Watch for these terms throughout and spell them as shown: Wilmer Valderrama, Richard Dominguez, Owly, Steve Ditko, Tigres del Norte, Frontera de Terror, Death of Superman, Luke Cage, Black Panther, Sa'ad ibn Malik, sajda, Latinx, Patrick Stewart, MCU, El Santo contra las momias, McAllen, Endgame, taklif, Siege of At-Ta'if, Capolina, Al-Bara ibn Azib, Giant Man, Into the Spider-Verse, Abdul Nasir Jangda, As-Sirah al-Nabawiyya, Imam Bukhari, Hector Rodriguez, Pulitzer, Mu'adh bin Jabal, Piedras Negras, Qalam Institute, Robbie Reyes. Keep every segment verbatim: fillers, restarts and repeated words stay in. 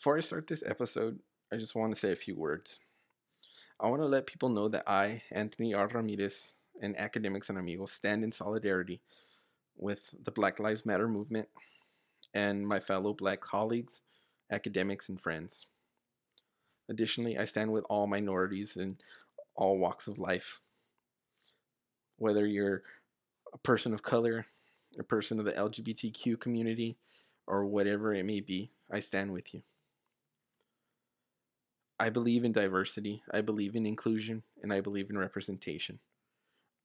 Before I start this episode, I just want to say a few words. I want to let people know that I, Anthony Arramides, and Academics and Amigos stand in solidarity with the Black Lives Matter movement and my fellow Black colleagues, academics, and friends. Additionally, I stand with all minorities in all walks of life. Whether you're a person of color, a person of the L G B T Q community, or whatever it may be, I stand with you. I believe in diversity, I believe in inclusion, and I believe in representation.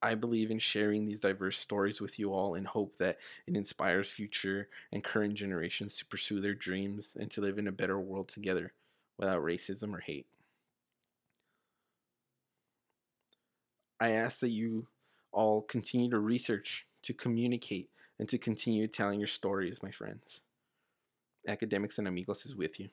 I believe in sharing these diverse stories with you all and hope that it inspires future and current generations to pursue their dreams and to live in a better world together without racism or hate. I ask that you all continue to research, to communicate, and to continue telling your stories, my friends. Academics and Amigos is with you.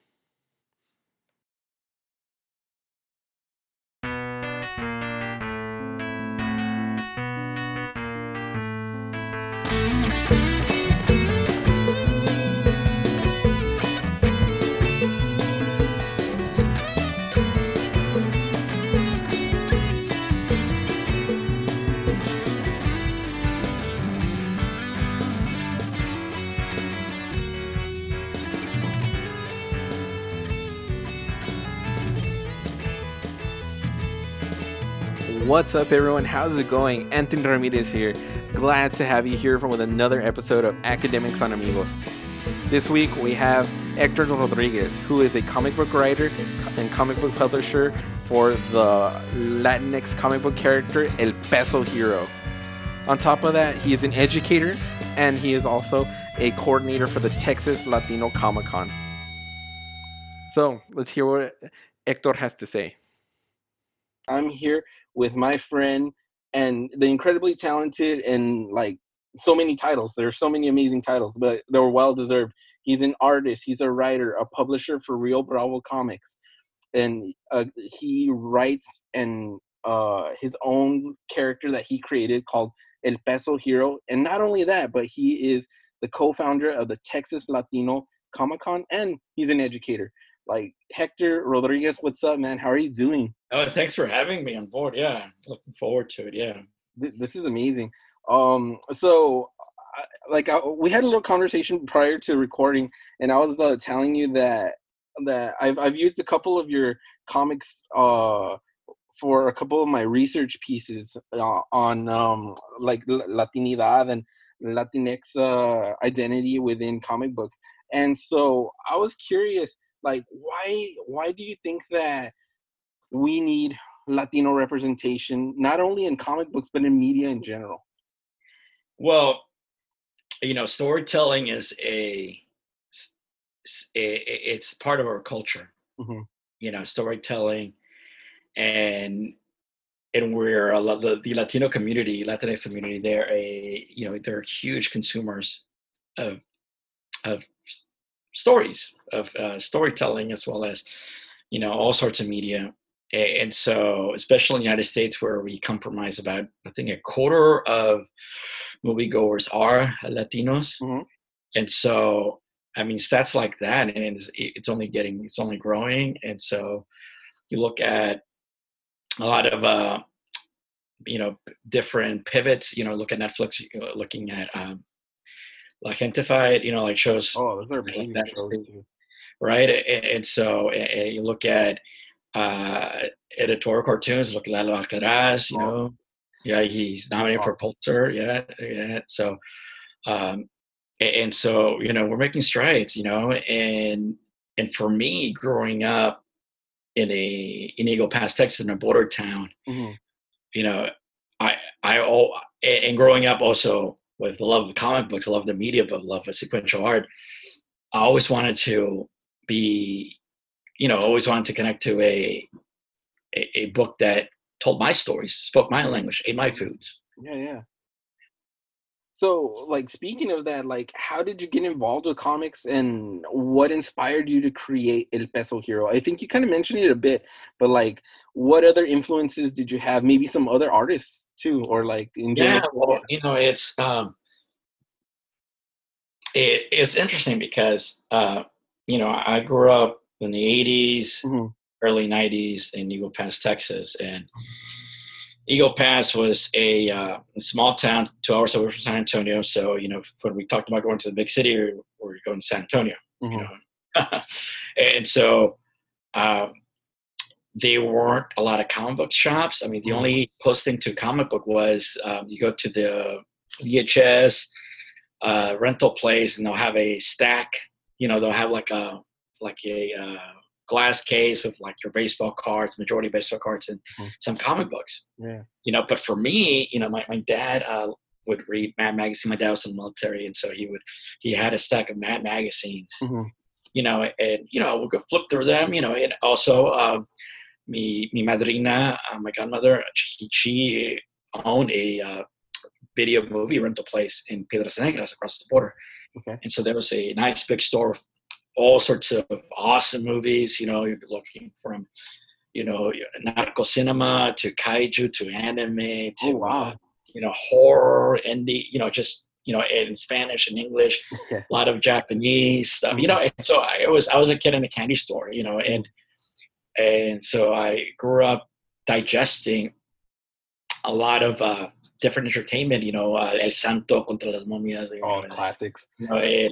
What's up, everyone? How's it going? Anthony Arramides here. Glad to have you here for with another episode of Academics and Amigos. This week we have Hector Rodriguez, who is a comic book writer and comic book publisher for the Latinx comic book character El Peso Hero. On top of that, he is an educator and he is also a coordinator for the Texas Latino Comic Con. So let's hear what Hector has to say. I'm here with my friend and the incredibly talented and like so many titles. There are so many amazing titles, but they were well-deserved. He's an artist. He's a writer, a publisher for Real Bravo Comics. And uh, he writes and uh, his own character that he created called El Peso Hero. And not only that, but he is the co-founder of the Texas Latino Comic Con, and he's an educator. Like, Hector Rodriguez, what's up, man? How are you doing? Oh, thanks for having me on board. Yeah, looking forward to it. Yeah, Th- this is amazing. Um, so, I, like, I, we had a little conversation prior to recording, and I was uh, telling you that that I've I've used a couple of your comics uh for a couple of my research pieces uh, on um like Latinidad and Latinx uh, identity within comic books, and so I was curious. Like, why why do you think that we need Latino representation, not only in comic books, but in media in general? Well, you know, storytelling is a, it's part of our culture, mm-hmm. you know, storytelling. And and we're, a, the, the Latino community, Latinx community, they're a, you know, they're huge consumers of of stories of uh, storytelling, as well as, you know, all sorts of media. And so, especially in the United States, where we compromise about, I think, a quarter of moviegoers are Latinos. Mm-hmm. And so, I mean, stats like that, and it's, it's only getting, it's only growing. And so you look at a lot of, uh, you know, different pivots, you know, look at Netflix, looking at, um, La Gentrified, you know, like shows. Oh, those are amazing like shows, too. Right? And, and so and you look at uh, editorial cartoons, look at Lalo Alcaraz, you oh. know. Yeah, he's nominated oh. for Pulitzer. Yeah, yeah. So, um, and, and so, you know, we're making strides, you know. And and for me, growing up in a in Eagle Pass, Texas, in a border town, mm-hmm. you know, I, I all, and growing up also, with the love of comic books, I love the media, but love of sequential art. I always wanted to be, you know, always wanted to connect to a, a, a book that told my stories, spoke my language, ate my foods. Yeah, yeah. So, like, speaking of that, like, how did you get involved with comics and what inspired you to create El Peso Hero? I think you kind of mentioned it a bit, but, like, what other influences did you have? Maybe some other artists, too, or, like, in general? Yeah, well, you know, it's, um, it, it's interesting because, uh, you know, I grew up in the eighties, mm-hmm. early nineties in Eagle Pass, Texas. And Eagle Pass was a uh, small town, two hours away from San Antonio. So, you know, when we talked about going to the big city, or we're going to San Antonio, mm-hmm. you know. And so uh, there weren't a lot of comic book shops. I mean, the mm-hmm. only close thing to a comic book was um, you go to the V H S uh, rental place, and they'll have a stack. You know, they'll have like a like a uh, glass case with like your baseball cards, majority baseball cards, and mm-hmm. some comic books. Yeah, you know. But for me, you know, my my dad uh, would read Mad Magazine. My dad was in the military, and so he would he had a stack of Mad magazines. Mm-hmm. You know, and you know we could flip through them. You know, and also um, mi mi madrina, uh, my godmother, she, she owned a uh, video movie rental place in Piedras Negras across the border. Okay. And so there was a nice big store with all sorts of awesome movies, you know, you're looking from, you know, narco cinema to kaiju to anime to, oh, wow. uh, you know, horror, indie, you know, just, you know, in Spanish and English, okay. a lot of Japanese stuff, mm-hmm. you know. And so I was, I was a kid in a candy store, you know, and, and so I grew up digesting a lot of, uh, different entertainment, you know, uh, El Santo contra las momias, you know, oh, classics, you know, it,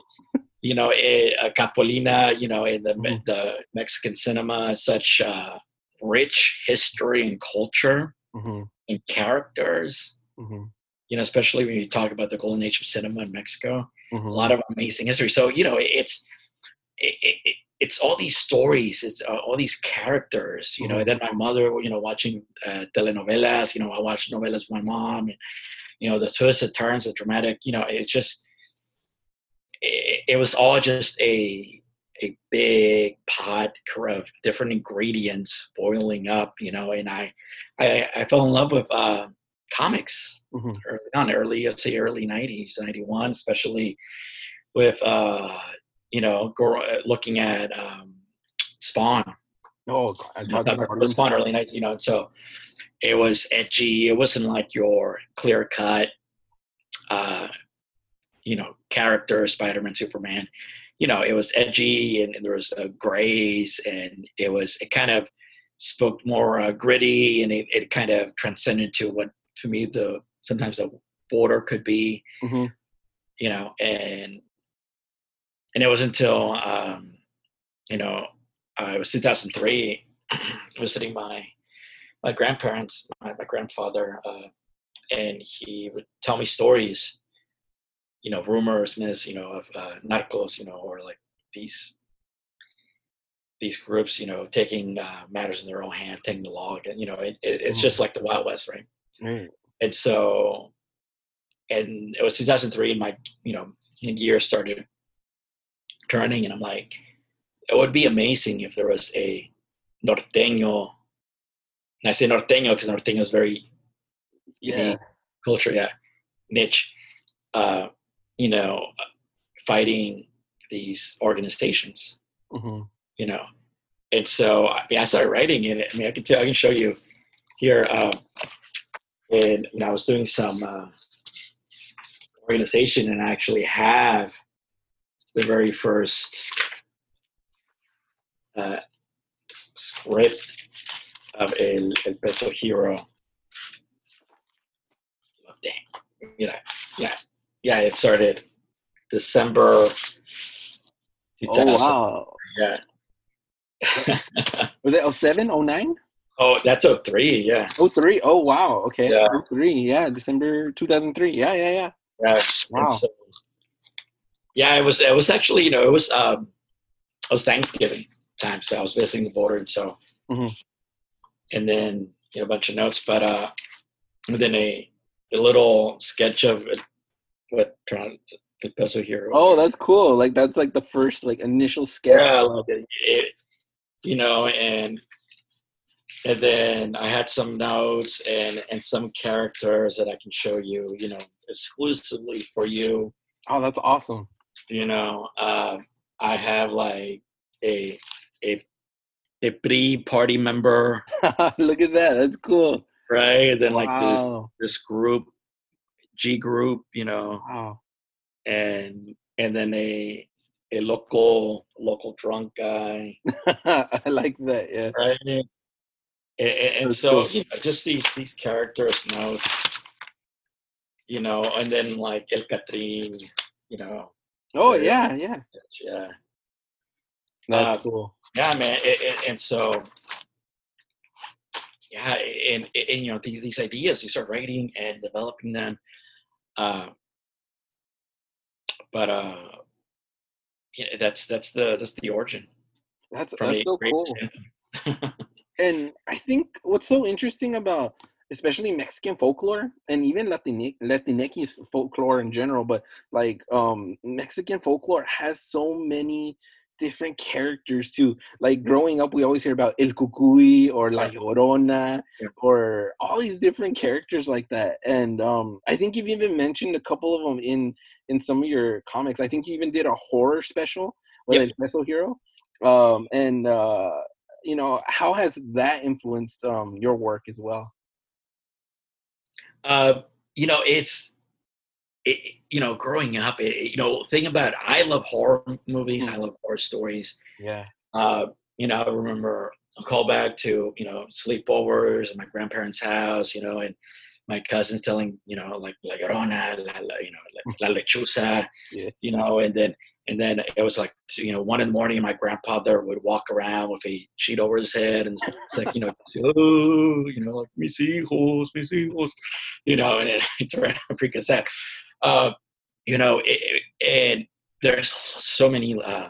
you know it, uh, Capolina, you know, in the, mm-hmm. the Mexican cinema, such uh, rich history and culture mm-hmm. and characters, mm-hmm. you know, especially when you talk about the golden age of cinema in Mexico, mm-hmm. a lot of amazing history. So, you know, it's it, it, it's all these stories, it's uh, all these characters, you know, mm-hmm. and then my mother, you know, watching uh, telenovelas, you know, I watched novelas with my mom, and, you know, the twists and turns, the dramatic, you know, it's just, it, it was all just a, a big pot of different ingredients boiling up, you know, and I, I, I fell in love with uh, comics mm-hmm. early on, early, let's say early nineties, ninety-one, especially with, uh, you know, go, uh, looking at um, Spawn. Oh, I talked about Spawn early nights, you know, and so it was edgy. It wasn't like your clear cut, uh, you know, character, Spider-Man, Superman. You know, it was edgy, and, and there was uh, grays, and it was, it kind of spoke more uh, gritty, and it, it kind of transcended to what, to me, the sometimes the border could be, mm-hmm. you know, and, And it was until, um, you know, uh, it was two thousand three, visiting my my grandparents, my, my grandfather, uh, and he would tell me stories, you know, rumors, myths, you know, of uh, narcos, you know, or like these these groups, you know, taking uh, matters in their own hand, taking the law, you know, it, it, it's mm. just like the Wild West, right? Mm. And so, and it was two thousand three, and my, you know, year started turning, and I'm like, it would be amazing if there was a norteño, and I say norteño because norteño is very unique yeah. culture, yeah, niche, uh, you know, fighting these organizations, mm-hmm. you know, and so I, mean, I started writing in it. I mean, I can tell, I can show you here, uh, and you know, I was doing some uh, organization, and I actually have the very first uh, script of El, El Peso Hero. Oh, dang. You know, yeah, yeah, it started December. Oh, wow. Yeah. Was it oh seven, oh nine? Oh, that's oh three, yeah. oh three, oh, wow, okay. Yeah. oh three, yeah, December two thousand three, yeah, yeah, yeah. Yeah, wow. Yeah, it was. It was actually, you know, it was. Um, it was Thanksgiving time, so I was visiting the border, and so, mm-hmm. and then you know a bunch of notes, but uh, then a, a little sketch of what El Peso Hero. Oh, that's cool! Like that's like the first like initial sketch. Yeah, like it, it, you know, and and then I had some notes and and some characters that I can show you, you know, exclusively for you. Oh, that's awesome. You know, uh, I have like a a a pre-party member. Look at that. That's cool. Right? And then like wow. the, this group, G group, you know. Wow. And and then a a local local drunk guy. I like that, yeah. Right? And, and so, cool. You know, just these these characters now, you know, and then like El Catrín, you know. Oh, right? yeah, yeah. Yeah. That's uh, cool. Yeah, man. It, it, and so, yeah, and, and, and you know, these, these ideas, you start writing and developing them. Uh, but uh, yeah, that's that's the that's the origin. That's that's so cool. And I think what's so interesting about, especially Mexican folklore and even Latinx, Latinx folklore in general, but like um, Mexican folklore has so many different characters too. Like growing up, we always hear about El Cucuy or La Llorona, yeah, or all these different characters like that. And um, I think you've even mentioned a couple of them in, in some of your comics. I think you even did a horror special with, yep, El Peso Hero. Um, and, uh, you know, how has that influenced um, your work as well? Uh, you know, it's, it, you know, growing up, it, you know, thing about it, I love horror movies. Mm. I love horror stories. Yeah. Uh, you know, I remember a callback to, you know, sleepovers at my grandparents' house, you know, and my cousins telling, you know, like La Llorona, la, la, you know, La, la Lechuza, yeah, you know, and then, and then it was like, you know, one in the morning and my grandpa there would walk around with a sheet over his head and it's like, you know, oh, you know, like mis hijos, mis hijos, you know, and it, it's around freaking sad. Uh, you know, it, and there's so many uh,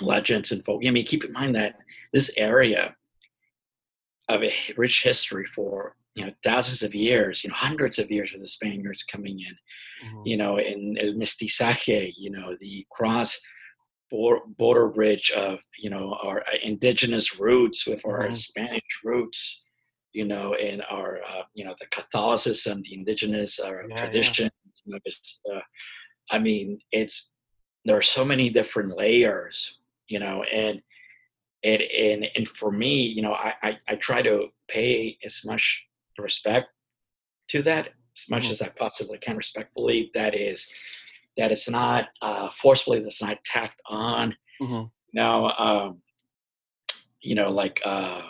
legends and folk. I mean, keep in mind that this area of a rich history for, you know, thousands of years, you know, hundreds of years of the Spaniards coming in, mm-hmm, you know, and el mestizaje, you know, the cross border bridge of, you know, our indigenous roots with our, mm-hmm, Spanish roots, you know, and our, uh, you know, the Catholicism, the indigenous uh, yeah, tradition. Yeah. You know, just, uh, I mean, it's, there are so many different layers, you know, and, and, and, and for me, you know, I, I, I try to pay as much respect to that as much, mm-hmm, as I possibly can, respectfully. That is, that it's not uh, forcefully, that's not tacked on. Mm-hmm. Now, um, you know, like, uh,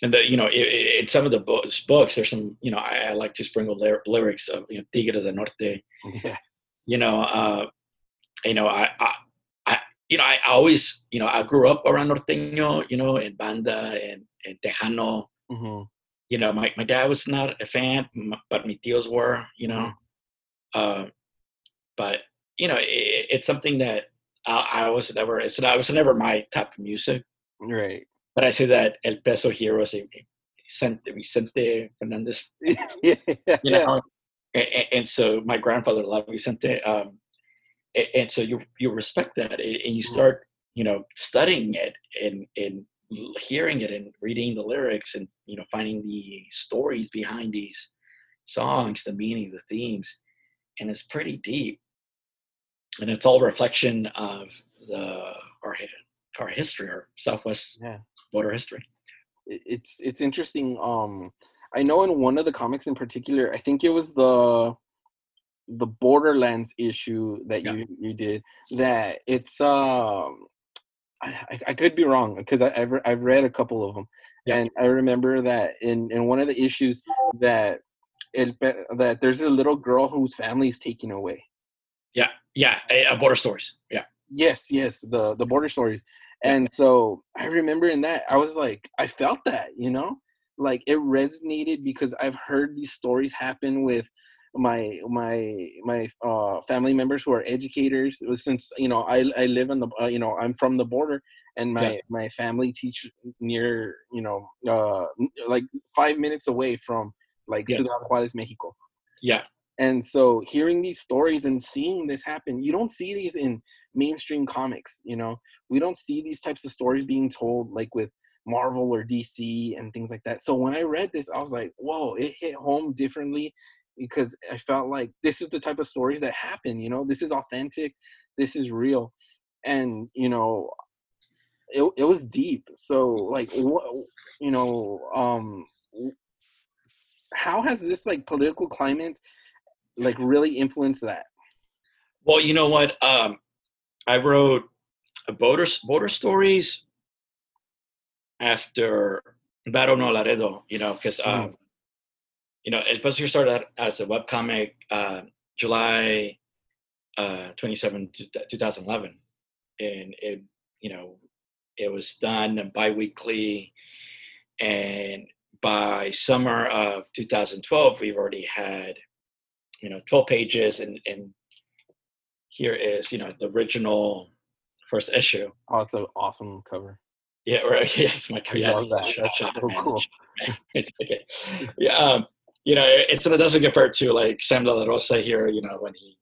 and the, you know, in some of the books, books, there's some, you know, I, I like to sprinkle ly- lyrics of, you know, Tigres del Norte. Yeah. You know, uh, you know, I, I, I, you know, I always, you know, I grew up around Norteño, you know, and Banda and, and Tejano. Mm-hmm. You know, my, my dad was not a fan, but my tios were, you know. Mm-hmm. Uh, but, you know, it, it's something that I, I was never, it's not, it was never my type of music. Right. But I say that El Peso Hero is a Vicente, Vicente Fernandez. Yeah, you know? Yeah. And, and so my grandfather loved Vicente. Um, and, and so you you respect that and you start, you know, studying it and, and hearing it and reading the lyrics and, you know, finding the stories behind these songs, the meaning, the themes. And it's pretty deep. And it's all a reflection of the our, our history, our Southwest, yeah, border history. It's it's interesting. Um, I know in one of the comics in particular, I think it was the the Borderlands issue that, yeah, you, you did. That it's um, I, I could be wrong because I I've, I've read a couple of them, yeah, and I remember that in, in one of the issues that it that there's a little girl whose family is taken away. Yeah, yeah, a, a border stories. Yeah. Yes, yes, the the border stories. And so I remember in that, I was like, I felt that, you know, like it resonated because I've heard these stories happen with my, my, my uh, family members who are educators. Since, you know, I, I live in the, uh, you know, I'm from the border and my, yeah, my family teach near, you know, uh, like five minutes away from like, yeah, Ciudad Juarez, Mexico. Yeah. And so hearing these stories and seeing this happen, you don't see these in mainstream comics, you know? We don't see these types of stories being told like with Marvel or D C and things like that. So when I read this, I was like, whoa, it hit home differently because I felt like this is the type of stories that happen, you know? This is authentic. This is real. And, you know, it it was deep. So like, what, you know, um, how has this like political climate like really influence that? Well, you know what? Um, I wrote a border, border stories after Barón Olaredo, you know, because, um, mm. you know, El Peso Hero started as a webcomic uh, July uh, twenty-seventh, two thousand eleven. And it, you know, it was done bi-weekly, and by summer of two thousand twelve, we've already had, you know, twelve pages, and, and here is, you know, the original first issue. Oh, it's an awesome cover. Yeah, right. Yeah, it's my cover. I love that. That's so cool. It's okay. Yeah, um, you know, it's, it doesn't compare to like Sam De La Rosa here, you know, when he,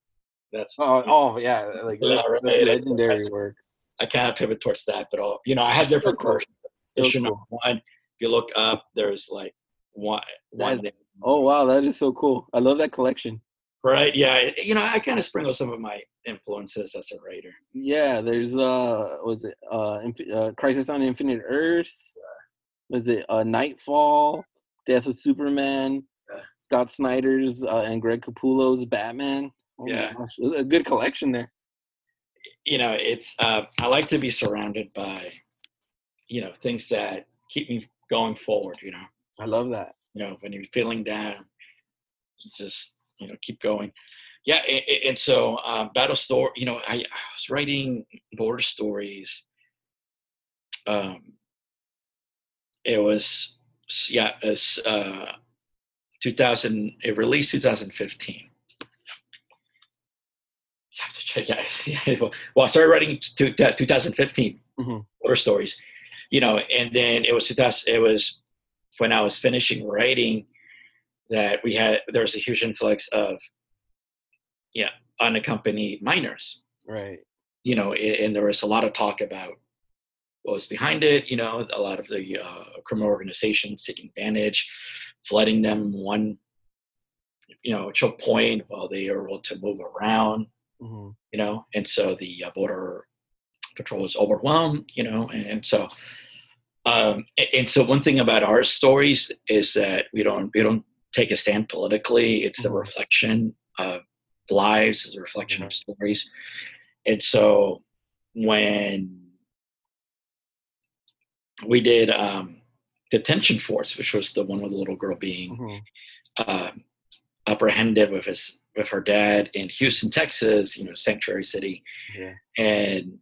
that's. Oh, oh yeah, like that, legendary work. I kind of pivot towards that, but all, you know, I had different versions. Issue number one, if you look up, there's like one. one that, oh, wow, that is so cool. I love that collection. Right, yeah. You know, I kind of sprinkle some of my influences as a writer. Yeah, there's, uh, was it uh, Inf- uh, Crisis on Infinite Earths? Yeah. Was it uh, Nightfall? Death of Superman? Yeah. Scott Snyder's uh, and Greg Capullo's Batman? Oh, yeah. My gosh. A good collection there. You know, it's, uh, I like to be surrounded by, you know, things that keep me going forward, you know. I love that. You know, when you're feeling down, you just, you know, keep going. Yeah, and, and so um, Battle Story, you know, I, I was writing border stories. Um, it was, yeah, it was, uh, two thousand, it released two thousand fifteen. Yeah, well, I started writing to, to twenty fifteen mm-hmm. border stories, you know, and then it was it was when I was finishing writing that we had there was a huge influx of yeah unaccompanied minors, right? You know, and, and there was a lot of talk about what was behind it. You know, a lot of the uh, criminal organizations taking advantage, flooding them one, you know, choke point while they are able to move around. Mm-hmm. You know, and so the uh, border patrol was overwhelmed, you know, and, and so um and, and so one thing about our stories is that we don't we don't take a stand politically. It's mm-hmm. a reflection of lives, it's a reflection mm-hmm. of stories. And so when we did um Detention Force, which was the one with the little girl being mm-hmm. uh, apprehended with his with her dad in Houston, Texas, you know, sanctuary city. Yeah. And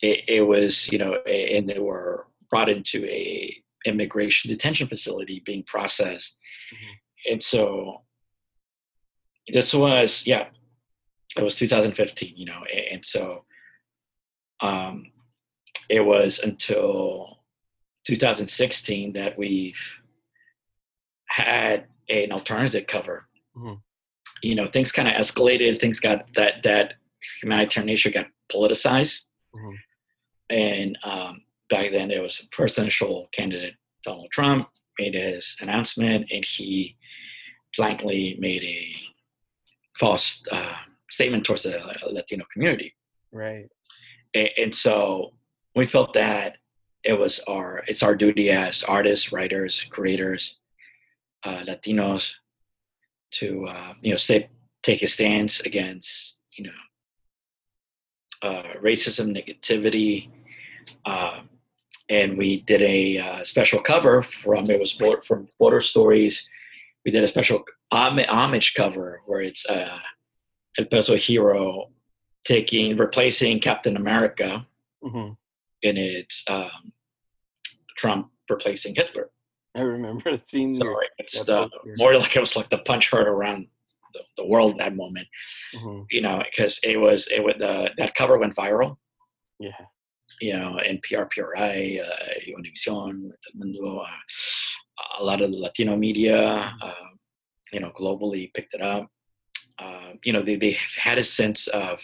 it, it was, you know, and they were brought into a immigration detention facility being processed. Mm-hmm. And so this was, yeah, it was two thousand fifteen, you know, and so um, it was until two thousand sixteen that we've had an alternative cover. Mm-hmm. You know, things kind of escalated. Things got that that humanitarian nature got politicized, mm-hmm. and um, back then it was a presidential candidate, Donald Trump, made his announcement, and he blankly made a false uh, statement towards the Latino community. Right. And, and so we felt that it was our it's our duty as artists, writers, creators, uh, Latinos, to uh, you know, say, take a stance against, you know, uh, racism, negativity, uh, and we did a uh, special cover from it was border, from Border Stories. We did a special homage cover where it's uh, El Peso Hero taking replacing Captain America, mm-hmm. and it's um, Trump replacing Hitler. I remember seeing so it's the, more like it was like the punch heard around the, the world that moment, mm-hmm. you know, because it was it was the that cover went viral, yeah, you know, and P R P R I, Univision, Telemundo, uh, a lot of the Latino media, uh, you know, globally picked it up. Uh, you know, they they had a sense of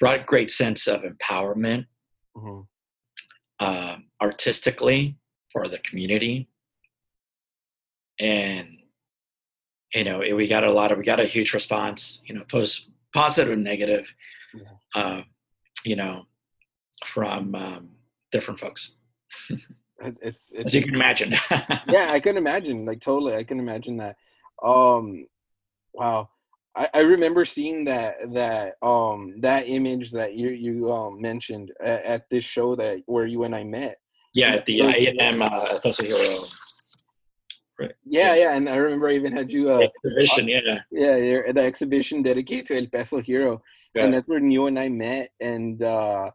brought a great sense of empowerment, mm-hmm. uh, artistically for the community. And, you know, we got a lot of, we got a huge response, you know, post, positive and negative, yeah. uh, you know, from um, different folks. It's, it's, as you can imagine. Yeah, I can imagine, like, totally. I can imagine that. Um, wow. I, I remember seeing that that um that image that you you um, mentioned at, at this show that where you and I met. Yeah, at the I A M uh, Peso Hero. Right. Yeah, yeah, and I remember I even had you uh, exhibition. Yeah, yeah, the exhibition dedicated to El Peso Hero, yeah. And that's where you and I met, and uh,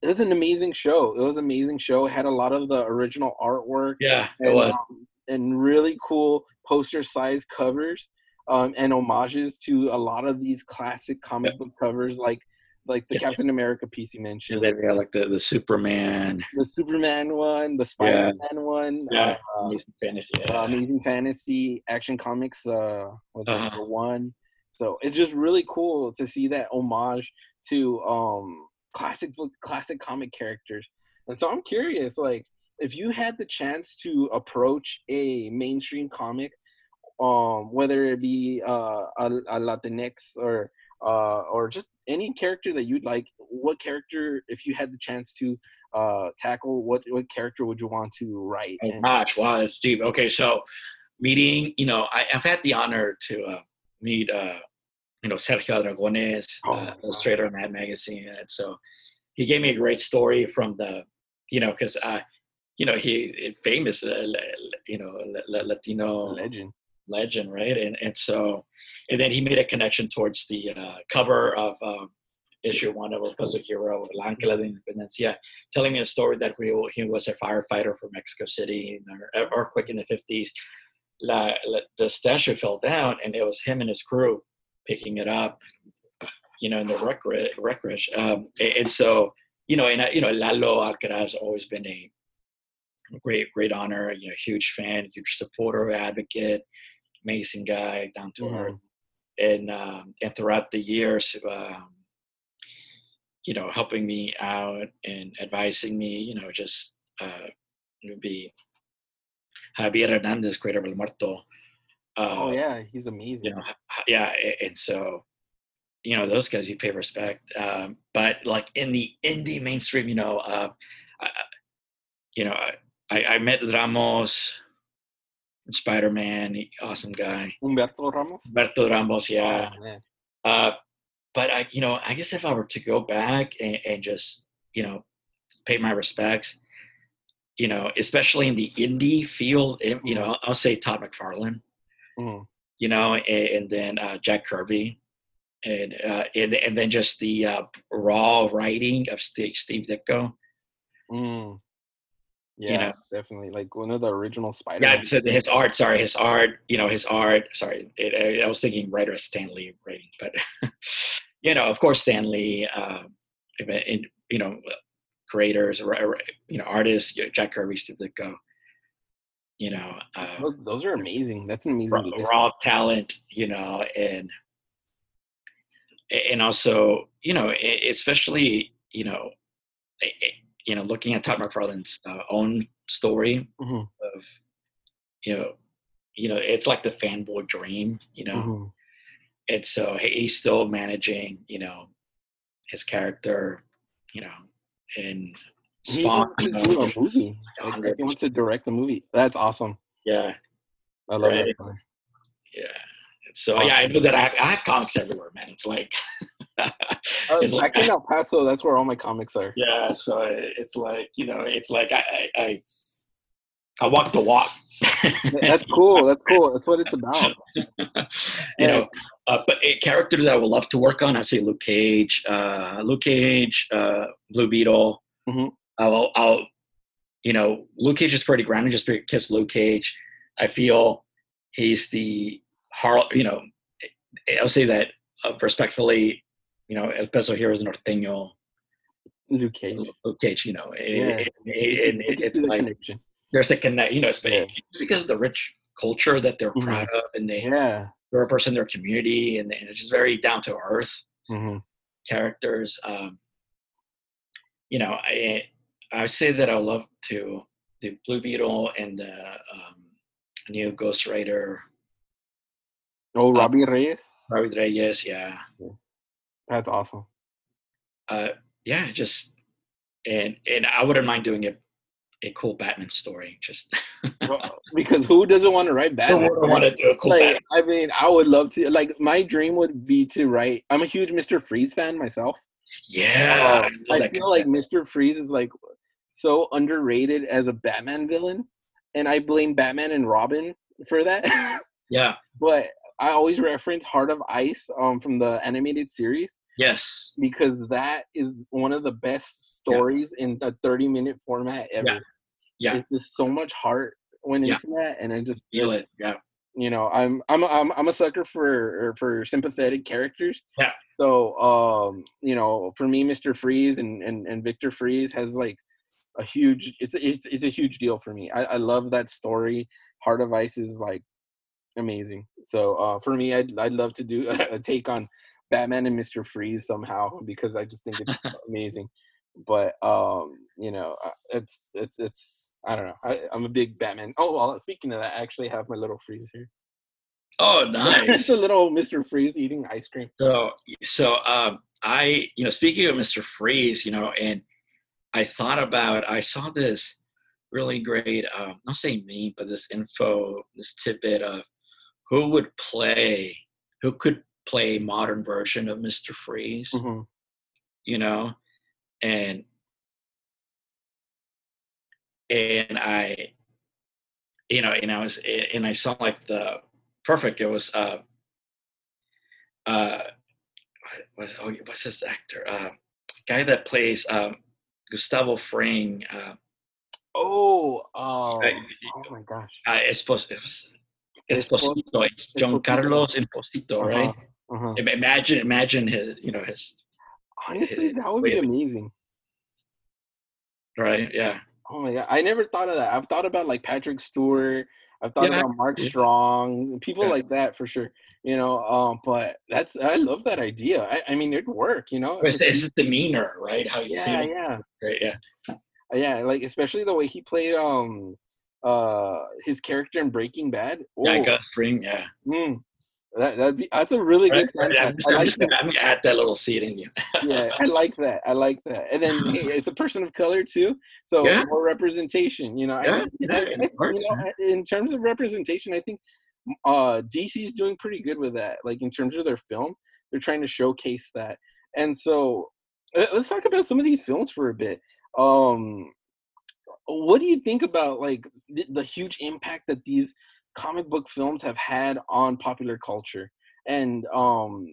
it was an amazing show. It was an amazing show. It had a lot of the original artwork. Yeah, it and, was. Um, and really cool poster-sized covers. Um, and homages to a lot of these classic comic yeah. book covers, like like the yeah. Captain America piece you mentioned. Yeah, they got like the, the Superman. The Superman one, the Spider-Man yeah. one. Yeah, uh, Amazing Fantasy. Yeah. Uh, Amazing Fantasy, Action Comics uh, was uh-huh. number one. So it's just really cool to see that homage to um, classic book, classic comic characters. And so I'm curious, like, if you had the chance to approach a mainstream comic, Um, whether it be uh, a, a Latinx or uh, or just any character that you'd like, what character, if you had the chance to uh, tackle, what what character would you want to write? Oh and- gosh, wow, that's deep. Okay, so meeting, you know, I, I've had the honor to uh, meet, uh, you know, Sergio Aragonés, oh, uh, illustrator in that magazine, and so he gave me a great story from the, you know, because I, you know, he famous, uh, you know, Latino legend. legend right and and so and then he made a connection towards the uh cover of um issue one of El Peso Hero, El Ángel de Independencia, telling me a story that we, he was a firefighter from Mexico City in an earthquake in the fifties. La, la, the statue fell down and it was him and his crew picking it up, you know, in the wreck, wreck um and, and so you know and uh, you know Lalo Alcaraz always been a great great honor, you know, huge fan, huge supporter, advocate, amazing guy, down to earth, mm. and um, and throughout the years, um, you know, helping me out and advising me, you know, just uh, it would be Javier Hernandez, creator of El Muerto. Uh, oh yeah, he's amazing. You know, yeah, and so you know those guys you pay respect, um, but like in the indie mainstream, you know, uh, I, you know, I I met Ramos. Spider-Man, awesome guy. Humberto Ramos? Humberto Ramos, yeah. Oh, uh, but, I, you know, I guess if I were to go back and, and just, you know, pay my respects, you know, especially in the indie field, it, you know, I'll say Todd McFarlane, mm. you know, and, and then uh, Jack Kirby, and, uh, and and then just the uh, raw writing of Steve, Steve Ditko. Mm. Yeah, you know, definitely. Like one of the original Spider-Man. Yeah, his art, sorry, his art, you know, his art, sorry. It, I, I was thinking writer Stan Lee writing, but, you know, of course, Stan Lee, um, and, you know, creators, you know, artists, Jack Kirby, Steve Ditko, you know. Uh, those, those are amazing. That's an amazing. Raw, raw talent, you know, and, and also, you know, especially, you know, it, you know, looking at Todd McFarlane's uh, own story mm-hmm. of, you know, you know, it's like the fanboy dream, you know, mm-hmm. and so he's still managing, you know, his character, you know, and Spawn. He wants to do a movie. Like, he wants to direct a movie. That's awesome. Yeah, I love right. that. Yeah. So awesome. Yeah, I know that I have, I have comics everywhere, man. It's like, it's like I in El Paso, that's where all my comics are. Yeah, so it's like you know, it's like I I, I walk the walk. That's cool. That's cool. That's what it's about. you yeah. know, uh, but a character that I would love to work on, I say Luke Cage, uh, Luke Cage, uh, Blue Beetle. Mm-hmm. I'll, I'll, you know, Luke Cage is pretty grounded. Just because Luke Cage, I feel he's the Har, you know, I'll say that uh, respectfully, you know, El Peso Hero is norteño. Luke Cage. Luke Cage, you know, and, yeah. and, and, and it's like, connection. There's a connect, you know, it's yeah. because of the rich culture that they're mm-hmm. proud of, and they, yeah. they're a person in their community, and, and it's just very down to earth mm-hmm. characters. Um, you know, I I would say that I love to do Blue Beetle and the um, new Ghost Rider. Oh, Robbie um, Reyes? Robbie Reyes, yeah. That's awesome. Uh, yeah, just, and and I wouldn't mind doing it a cool Batman story. Just well, because who doesn't want to write Batman? Who doesn't want to do a cool like, Batman? I mean, I would love to. Like, my dream would be to write. I'm a huge Mister Freeze fan myself. Yeah, um, I, I feel like Mister Freeze is like so underrated as a Batman villain, and I blame Batman and Robin for that. Yeah, but I always reference Heart of Ice um from the animated series. Yes, because that is one of the best stories yeah. in a thirty minute format ever. Yeah, yeah. It's just so much heart went into yeah. that, and I just feel it. Yeah, you know, I'm I'm I'm I'm a sucker for for sympathetic characters. Yeah. So, um, you know, for me, Mister Freeze and, and, and Victor Freeze has like a huge, it's, it's, it's a huge deal for me. I, I love that story. Heart of Ice is like amazing. So uh, for me, I'd, I'd love to do a, a take on Batman and Mister Freeze somehow, because I just think it's amazing. But, um, you know, it's, it's, it's, I don't know. I, I'm a big Batman. Oh, well, speaking of that, I actually have my little Freeze here. Oh, nice. It's a little Mister Freeze eating ice cream. So, so um, I, you know, speaking of Mister Freeze, you know, and I thought about, I saw this really great, um, not saying meme, but this info, this tidbit of who would play, who could play a modern version of Mister Freeze, mm-hmm. you know, and, and I, you know, and I was, and I saw like the, Perfect. It was uh, uh, what was oh, what's this actor? Uh, guy that plays um, Gustavo Fring. Uh, oh, oh, uh, oh my gosh! Uh, Espos, Espos, Esposito, Esposito, John Carlos Esposito, uh-huh, right? Uh-huh. Imagine, imagine his, you know, his. Honestly, his, that would be amazing. Right? Yeah. Oh my god! I never thought of that. I've thought about like Patrick Stewart. I've thought yeah, about Mark Strong, people yeah. like that for sure, you know, um, but that's, I love that idea. I, I mean, it'd work, you know. It's, it's his demeanor, right? How you yeah, see yeah. Right, yeah. Yeah, like, especially the way he played um, uh, his character in Breaking Bad. Ooh. Yeah, Gus Fring, yeah. Mm, that, that'd be, that's a really right, good right, I'm just, I'm like just gonna, I'm gonna add that little seed in you. Yeah, I like that. I like that. And then hey, it's a person of color too, so yeah. more representation. You know, yeah, I think, yeah, I, I, course, you know in terms of representation, I think uh, D C's doing pretty good with that. Like in terms of their film, they're trying to showcase that. And so let's talk about some of these films for a bit. Um, what do you think about like the, the huge impact that these comic book films have had on popular culture, and um,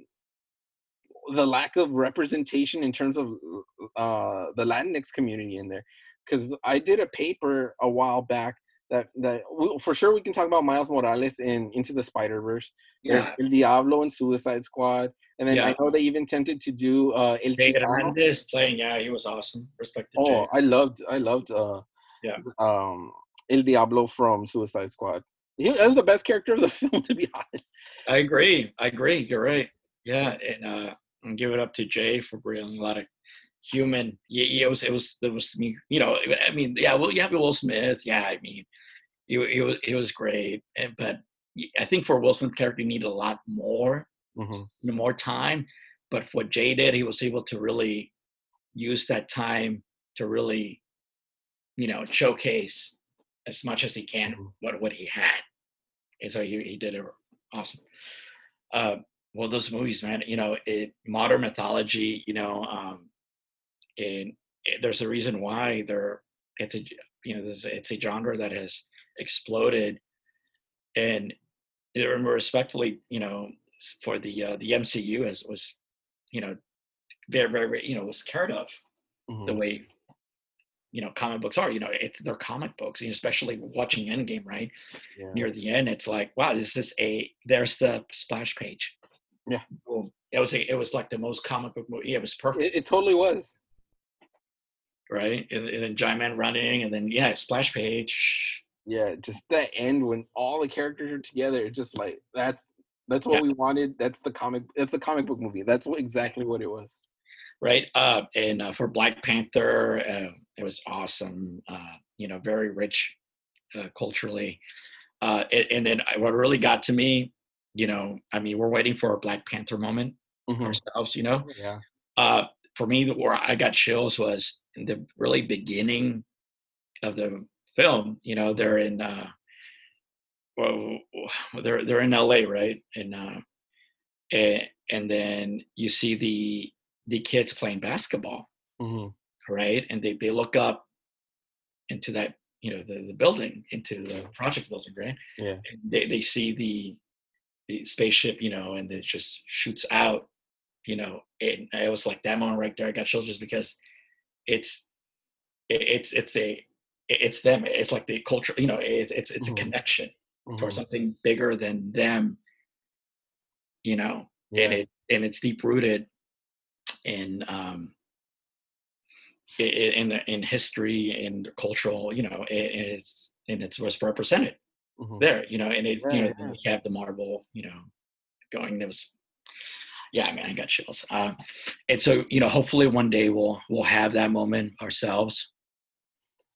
the lack of representation in terms of uh, the Latinx community in there? Because I did a paper a while back that, that we, for sure we can talk about Miles Morales in Into the Spider-Verse. Yeah. There's El Diablo and Suicide Squad. And then yeah. I know they even tempted to do uh, El Gato Negro playing. Yeah, he was awesome. Respected. Oh, Jay. I loved, I loved uh, yeah. um, El Diablo from Suicide Squad. He was the best character of the film, to be honest. I agree. I agree. You're right. Yeah, and uh, and give it up to Jay for bringing a lot of human. Yeah, yeah, it was. It was. It was. You know. I mean. Yeah. Well. Yeah. Will Smith. Yeah. I mean, it, it was. It was great. And, but I think for Will Smith character, you need a lot more, mm-hmm. more time. But what Jay did, he was able to really use that time to really, you know, showcase as much as he can what what he had. And so he, he did it awesome. Uh, well, those movies, man, you know, it, modern mythology, you know, um, and it, there's a reason why they're, it's a, you know, this, it's a genre that has exploded. And I remember respectfully, you know, for the uh, the M C U as was, you know, very, very, you know, was cared of mm-hmm. the way, you know, comic books are, you know, it's, they're comic books, you know, especially watching Endgame, right? Yeah. Near the end, it's like, wow, this is a, there's the splash page. Yeah. Boom. It was, a, it was like the most comic book movie. Yeah, it was perfect. It, it totally was. Right? And, and then Giant Man running, and then, yeah, splash page. Yeah, just that end when all the characters are together, it's just like, that's, that's what yeah. we wanted. That's the comic, that's the comic book movie. That's what, exactly what it was. Right, uh, and uh, for Black Panther, uh, it was awesome. Uh, you know, very rich uh, culturally. Uh, and, and then what really got to me, you know, I mean, we're waiting for a Black Panther moment mm-hmm. ourselves, you know. Yeah. Uh, for me, where I got chills was in the really beginning of the film, you know, they're in uh well, they're they're in L A, right? And uh and, and then you see the the kids playing basketball, mm-hmm. right? And they they look up into that, you know, the, the building, into the project building, right? Yeah. And they they see the the spaceship, you know, and it just shoots out, you know. And I was like, that moment right there, I got chills, just because it's it, it's it's a it's them. It's like the culture, you know. It's it's it's mm-hmm. a connection mm-hmm. towards something bigger than them, you know. Yeah. And it and it's deep rooted in um in the in history and cultural, you know. And it's and it's what's represented mm-hmm. there, you know. And it right, you know right. you have the marble, you know, going. It was, yeah. I mean, I got chills. Um, and so, you know, hopefully one day we'll we'll have that moment ourselves.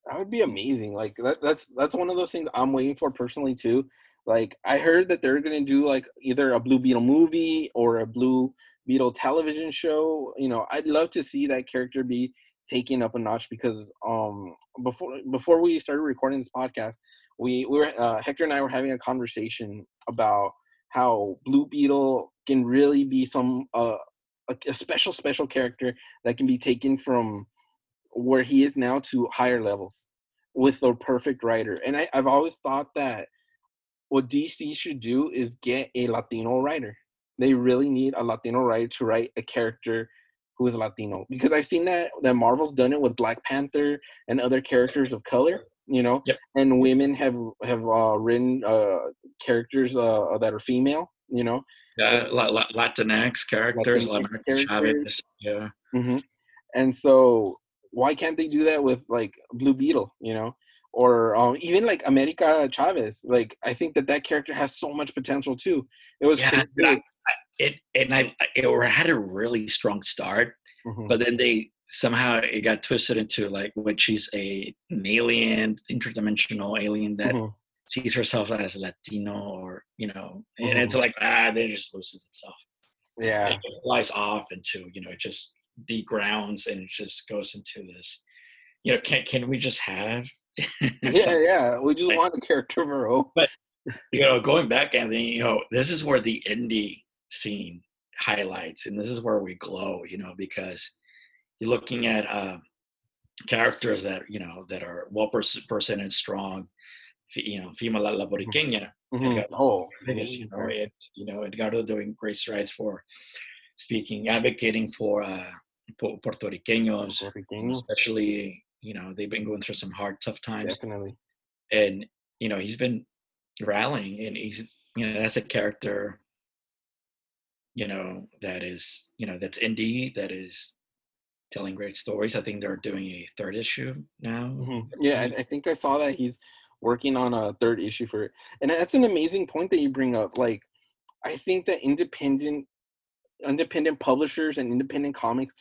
That would be amazing. Like that, that's that's one of those things I'm waiting for personally too. Like I heard that they're gonna do like either a Blue Beetle movie or a Blue Beetle television show. You know, I'd love to see that character be taken up a notch, because um before before we started recording this podcast, we, we were uh, Hector and I were having a conversation about how Blue Beetle can really be some uh, a, a special special character that can be taken from where he is now to higher levels with the perfect writer. And I, I've always thought that what D C should do is get a Latino writer. They really need a Latino writer to write a character who is Latino, because I've seen that that Marvel's done it with Black Panther and other characters of color, you know. Yep. And women have have uh, written uh, characters uh, that are female, you know. Yeah, Latinx characters, Latinx characters. Chavez, yeah. Mm-hmm. And so, why can't they do that with like Blue Beetle, you know, or um, even like America Chavez? Like, I think that that character has so much potential too. It was yeah, I, I, it, and I it had a really strong start, mm-hmm. but then they somehow it got twisted into like when she's a an alien, interdimensional alien that mm-hmm. sees herself as Latino, or you know, and mm-hmm. it's like ah, they just loses itself. Yeah, it flies off into, you know, it just. The grounds, and it just goes into this, you know, can can we just have yeah yeah we just want the character of our own. But you know, going back, Anthony, you know, this is where the indie scene highlights, and this is where we glow, you know, because you're looking at uh characters that, you know, that are well presented, strong, you know, female laboriqueña, mm-hmm. oh you know, it, you know, Eduardo doing great strides for speaking, advocating for uh, Puerto Ricanos, Puerto Ricanos, especially, you know, they've been going through some hard, tough times. Definitely. And, you know, he's been rallying, and he's, you know, that's a character, you know, that is, you know, that's indie, that is telling great stories. I think they're doing a third issue now. Mm-hmm. Yeah, I, I think I saw that he's working on a third issue for it. And that's an amazing point that you bring up. Like, I think that independent independent publishers and independent comics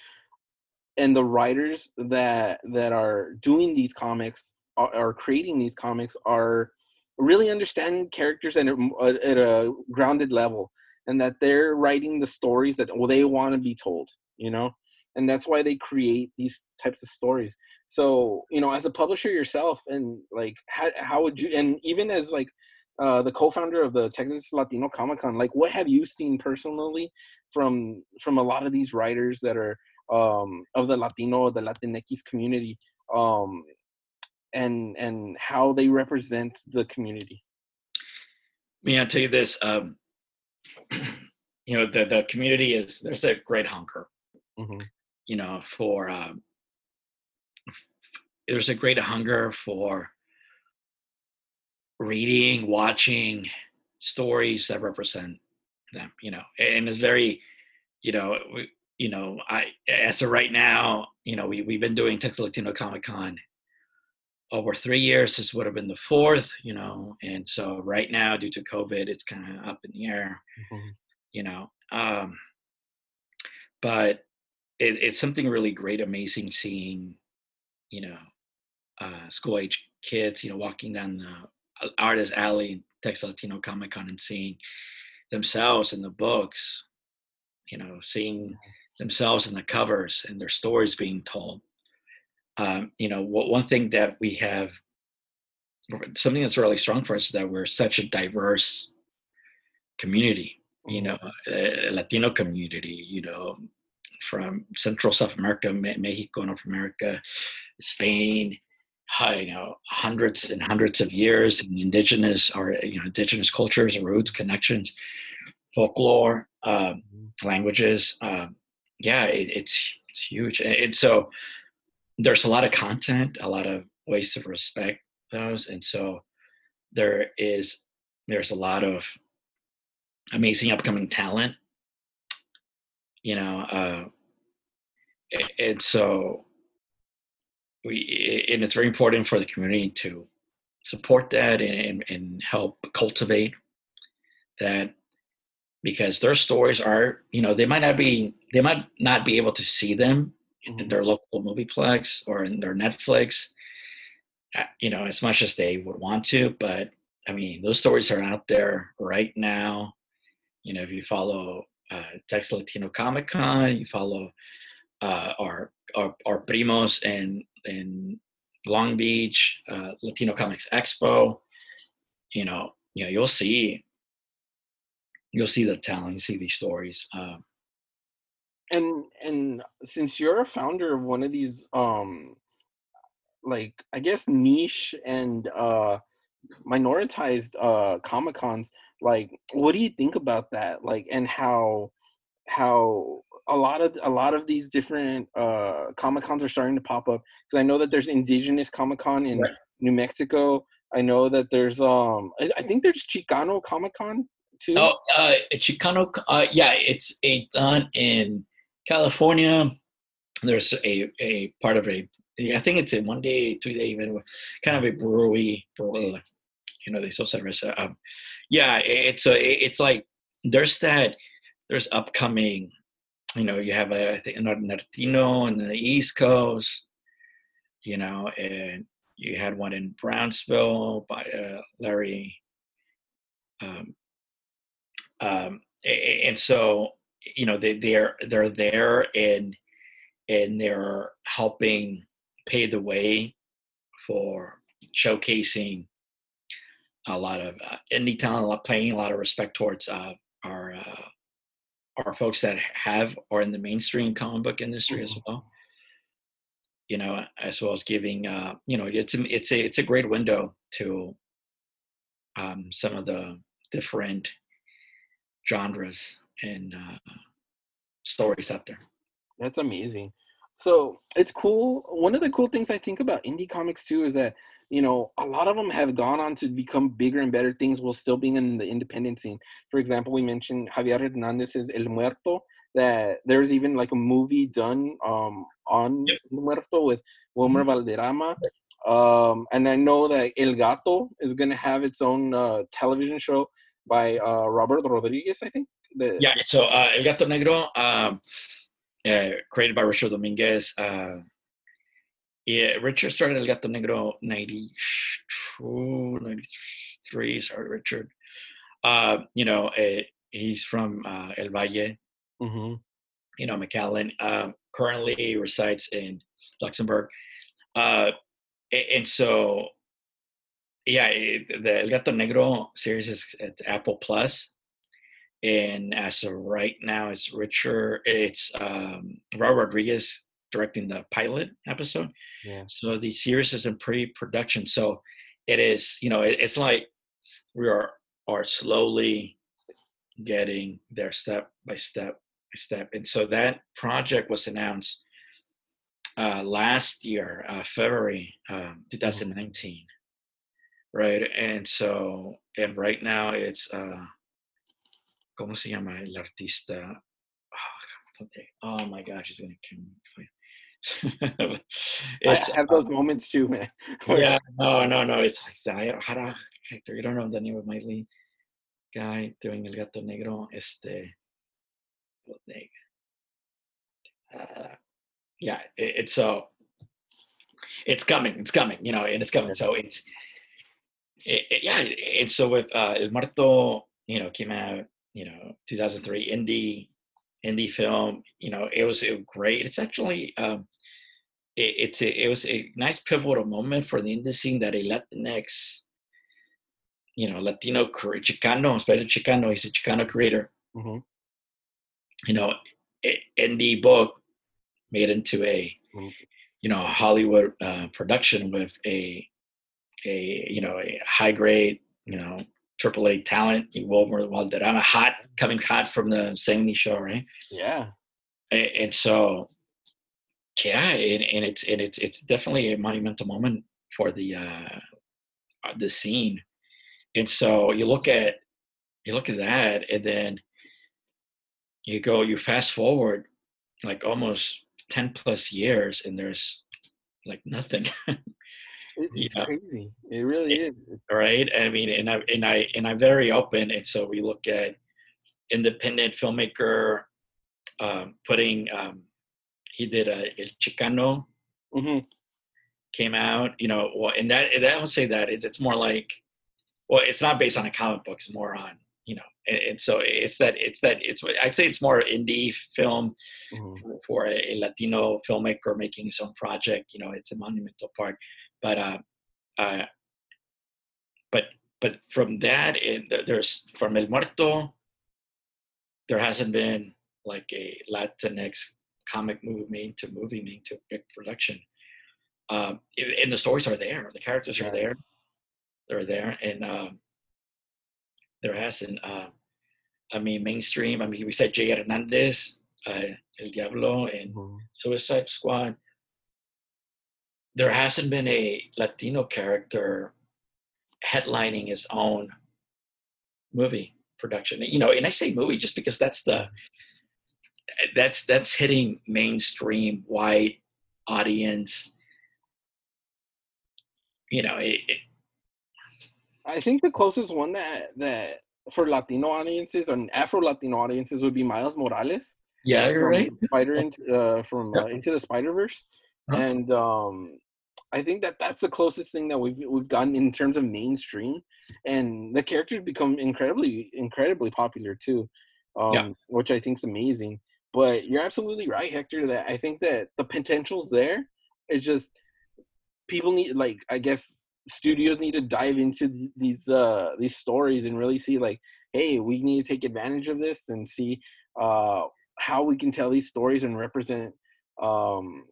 and the writers that that are doing these comics, are, are creating these comics, are really understanding characters at a, at a grounded level, and that they're writing the stories that well, they want to be told, you know, and that's why they create these types of stories. So, you know, as a publisher yourself, and like, how, how would you, and even as like Uh, the co-founder of the Texas Latino Comic Con, like, what have you seen personally from from a lot of these writers that are um, of the Latino, the Latinx community, um, and and how they represent the community? Yeah, I'll tell you this. Um, you know, the the community is, there's a great hunger. Mm-hmm. You know, for um, there's a great hunger for reading, watching stories that represent them, you know. And it's very, you know, we, you know, I, as of right now, you know, we, we've been doing Texas Latino Comic Con over three years. This would have been the fourth, you know. And so right now, due to COVID, it's kind of up in the air, mm-hmm. you know. Um, but it, it's something really great, amazing seeing, you know, uh, school-age kids, you know, walking down the Artist Alley in Texas Latino Comic Con and seeing themselves in the books, you know, seeing themselves in the covers and their stories being told. um, you know, what, one thing that we have, something that's really strong for us, is that we're such a diverse community, you know, a Latino community, you know, from Central South America, Me- Mexico, North America, Spain, you know, hundreds and hundreds of years in indigenous, or, you know, indigenous cultures, roots, connections, folklore, um, languages. Um, yeah, it, it's, it's huge. And, and so there's a lot of content, a lot of ways to respect those. And so there is, there's a lot of amazing upcoming talent, you know, uh, and, and so we, and it's very important for the community to support that and, and help cultivate that, because their stories are, you know, they might not be, they might not be able to see them mm-hmm. in their local movieplex or in their Netflix, you know, as much as they would want to. But I mean, those stories are out there right now. You know, if you follow uh, Texas Latino Comic Con, you follow uh, our, our our primos in in Long Beach, uh, Latino Comics Expo. You know, you know, you'll see, you'll see the talent, you see these stories. Um, and and since you're a founder of one of these, um, like I guess niche and uh, minoritized uh, Comic Cons, like, what do you think about that? Like, and how, how a lot of, a lot of these different uh, Comic Cons are starting to pop up. Cause I know that there's Indigenous Comic Con in right. New Mexico. I know that there's, um, I, I think there's Chicano Comic Con too. Oh, uh, Chicano. Uh, yeah. It's a done in California. There's a, a part of a, I think it's a one day, two day event, kind of a brewery, brewery you know, they so said, um, yeah, it's a, it's like, there's that, there's upcoming, you know, you have a, I think, Nortino on the East Coast, you know, and you had one in Brownsville by uh, Larry. Um, um, and so, you know, they, they're, they're there and, and they're helping pay the way for showcasing a lot of uh, indie talent, a lot, paying a lot of respect towards uh, our uh, our folks that have are in the mainstream comic book industry mm-hmm. as well. You know, as well as giving, uh, you know, it's a, it's a it's a great window to um, some of the different genres and uh, stories out there. That's amazing. So it's cool. One of the cool things I think about indie comics too is that, you know, a lot of them have gone on to become bigger and better things while still being in the independent scene. For example, we mentioned Javier Hernandez's El Muerto, that there's even like a movie done um, on yep. El Muerto with Wilmer mm-hmm. Valderrama. Um, and I know that El Gato is going to have its own uh, television show by uh, Robert Rodriguez, I think. The, yeah, so uh, El Gato Negro, um, uh, created by Richard Dominguez, uh, yeah, Richard started El Gato Negro ninety-two, ninety-three, sorry, Richard. Uh, you know, uh, he's from uh, El Valle, mm-hmm. you know, McAllen. Um, currently resides in Luxembourg. Uh, and so, yeah, it, the El Gato Negro series is at Apple Plus. And as of right now, it's Richard, it's um, Robert Rodriguez directing the pilot episode. Yeah. So the series is in pre-production. So it is, you know, it, it's like we are are slowly getting there step by step by step. And so that project was announced uh, last year, uh, February um, twenty nineteen, mm-hmm. right? And so, and right now it's, uh, ¿cómo se llama el artista? Oh, oh my gosh, he's gonna kill me. It's, I have those um, moments too, man. yeah, no, no, no. It's like I don't, how do, Hector, you don't know the name of my lead guy doing El Gato Negro. Este, uh, yeah, it, it's so it's coming, it's coming, you know, and it's coming. So it's it, it, yeah, and so with uh, El Muerto, you know, came out, you know, two thousand three indie indie film. You know, it was, it was great. It's actually. Um, it, it's a, it was a nice pivotal moment for the industry that a Latinx, you know, Latino, Chicano, especially Chicano, he's a Chicano creator. Mm-hmm. You know, it, in the book, made into a, mm-hmm. you know, Hollywood uh, production with a, a, you know, a high grade, you know, triple A talent. You will well that I'm a hot coming hot from the Sandy show, right? Yeah. And, and so, yeah, and, and it's and it's it's definitely a monumental moment for the uh, the scene. And so you look at you look at that, and then you go you fast forward like almost ten plus years, and there's like nothing. It's know? Crazy. It really it, is. It's... Right. I mean, and I and I and I'm very open, and so we look at independent filmmaker um, putting. Um, he did a El Chicano. Mm-hmm. Came out, you know. Well, and that and I don't say that is it's more like. Well, it's not based on a comic book. It's more on, you know, and, and so it's that, it's that, it's, I'd say it's more indie film mm-hmm. for, for a, a Latino filmmaker making his own project. You know, it's a monumental part, but, uh, uh, but, but from that, it, there's, from El Muerto, there hasn't been like a Latinx comic movie made to movie made to big production. Um, and, and the stories are there. The characters yeah. are there. They're there, and um, there hasn't. Uh, I mean, mainstream. I mean, we said Jay Hernandez, uh, El Diablo, and mm-hmm. Suicide Squad. There hasn't been a Latino character headlining his own movie production. You know, and I say movie just because that's the that's that's hitting mainstream white audience. You know it. it I think the closest one that, that for Latino audiences or Afro-Latino audiences would be Miles Morales. Yeah, you're right. Spider into, uh, from uh, Into the Spider-Verse. Huh. And um, I think that that's the closest thing that we've we've gotten in terms of mainstream. And the characters become incredibly, incredibly popular too, um, yeah. which I think is amazing. But you're absolutely right, Hector, that I think that the potential's there. It's just people need, like, I guess, studios need to dive into these uh these stories and really see like, hey, we need to take advantage of this and see uh how we can tell these stories and represent um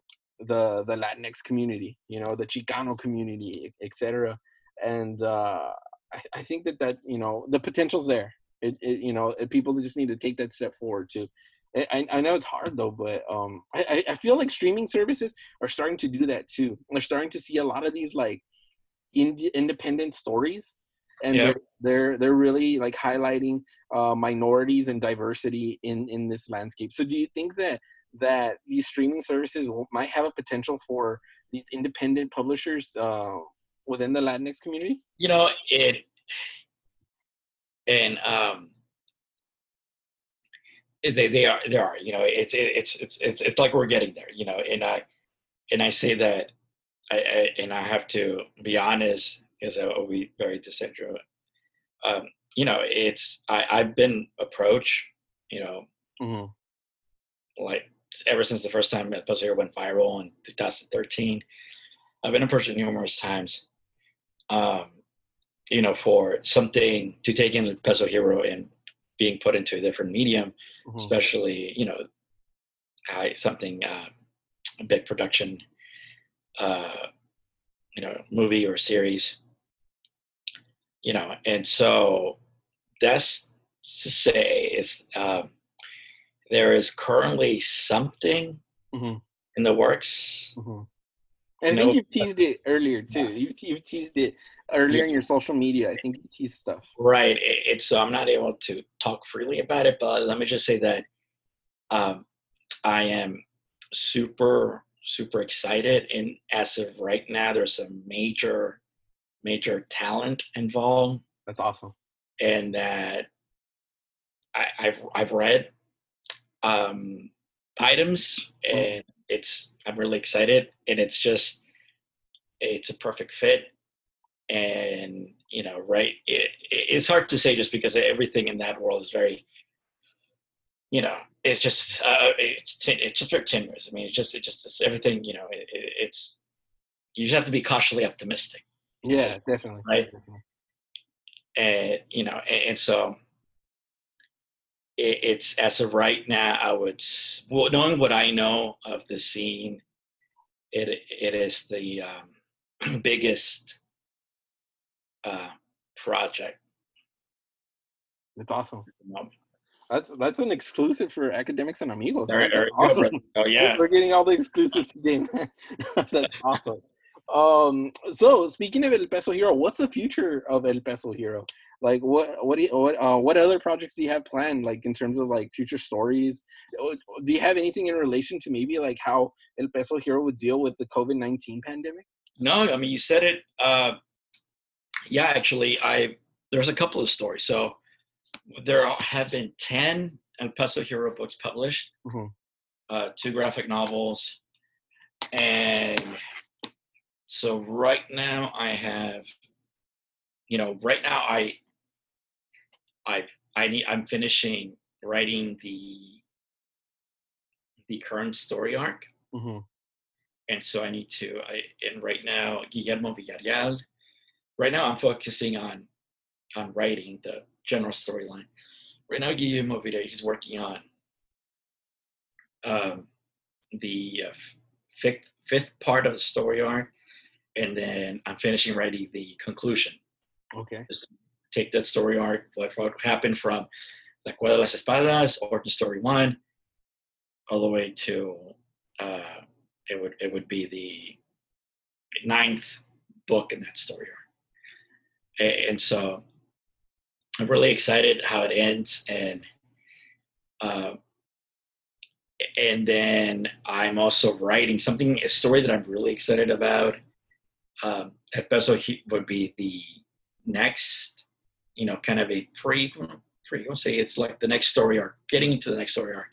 the the Latinx community, you know, the Chicano community, etc. And uh I, I think that that you know the potential's there. It, it you know, people just need to take that step forward too. I, I know it's hard though, but um I, I feel like streaming services are starting to do that too. They're starting to see a lot of these like Ind- independent stories, and yep. they're, they're they're really like highlighting uh, minorities and diversity in, in this landscape. So do you think that that these streaming services will, might have a potential for these independent publishers uh, within the Latinx community? You know, it and um, they they are they are you know it's it's it's it's it's like we're getting there, you know, and I and I say that. I, I, and I have to be honest, because I will be very disinterested. Um, you know, it's I, I've been approached, you know, mm-hmm. like ever since the first time El Peso Hero went viral in two thousand thirteen. I've been approached numerous times, um, you know, for something to take in El Peso Hero and being put into a different medium, mm-hmm. especially, you know, I, something uh, a big production. Uh, you know, movie or series, you know, and so that's to say is um, there is currently something mm-hmm. in the works. Mm-hmm. I no, think you teased uh, it earlier too. Yeah. You you teased it earlier yeah. in your social media. I think you teased stuff. Right. It, it, so I'm not able to talk freely about it, but let me just say that um, I am super. super excited, and as of right now there's some major major talent involved. That's awesome. And that I, I've I've read um items and it's I'm really excited, and it's just it's a perfect fit. And you know, right, it, it's hard to say just because everything in that world is very, you know, it's just uh, it's, it's just very timorous. I mean, it's just it just it's everything. You know, it, it, it's you just have to be cautiously optimistic. Yeah, just, definitely. Right. Definitely. And you know, and, and so it, it's as of right now, I would well, knowing what I know of the scene, it it is the um, biggest uh, project. That's awesome. That's that's an exclusive for Academics and Amigos. All right, all right, awesome. Go, oh yeah, we're getting all the exclusives today, man. That's awesome. Um, so speaking of El Peso Hero, what's the future of El Peso Hero? Like, what what do you, what uh, what other projects do you have planned? Like in terms of like future stories, do you have anything in relation to maybe like how El Peso Hero would deal with the COVID nineteen pandemic? No, I mean you said it. Uh, yeah, actually, I there's a couple of stories. So. There have been ten El Peso Hero books published, mm-hmm. uh, two graphic novels. And so right now I have, you know, right now I, I, I need, I'm finishing writing the, the current story arc. Mm-hmm. And so I need to, I, and right now, Guillermo Villarreal, right now I'm focusing on, on writing the general storyline. Right now, Guillermo Villarreal, he's working on um, the uh, fifth, fifth part of the story arc, and then I'm finishing writing the conclusion. Okay. Just take that story arc, what happened from La Cueva de las Espadas, origin story one, all the way to uh, it would it would be the ninth book in that story arc, and, and so. I'm really excited how it ends, and uh, and then I'm also writing something, a story that I'm really excited about. Um, El Peso would be the next, you know, kind of a pre, pre. I'll say it's like the next story arc, getting into the next story arc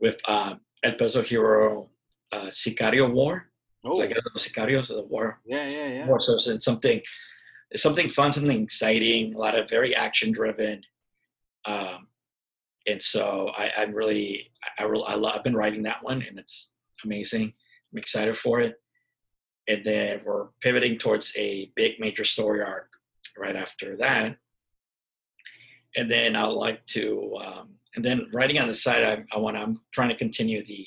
with um, El Peso Hero uh, Sicario War, oh. like the Sicarios of the War. Yeah, yeah, yeah. War, so it's something. Something fun, something exciting, a lot of very action-driven, um, and so I, I'm really, I, I really, I love, I've been writing that one, and it's amazing. I'm excited for it. And then we're pivoting towards a big major story arc right after that. And then I like to, um, and then writing on the side, I, I want, I'm trying to continue the,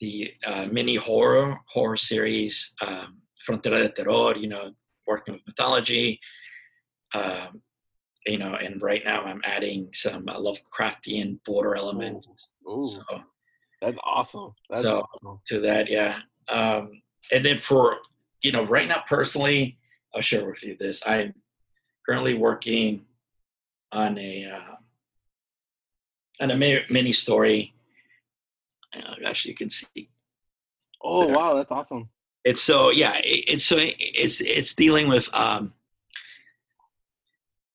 the uh, mini horror horror series, um, Frontera de Terror, you know. Working with mythology, um, you know, and right now I'm adding some uh, Lovecraftian border elements. Ooh, so, that's awesome. That's so awesome. To that, yeah. Um, and then for, you know, right now personally, I'll share with you this. I'm currently working on a uh, on a mini story. Uh, actually, you can see. Oh there. Wow, that's awesome. It's so yeah. It, it's so it, it's it's dealing with um,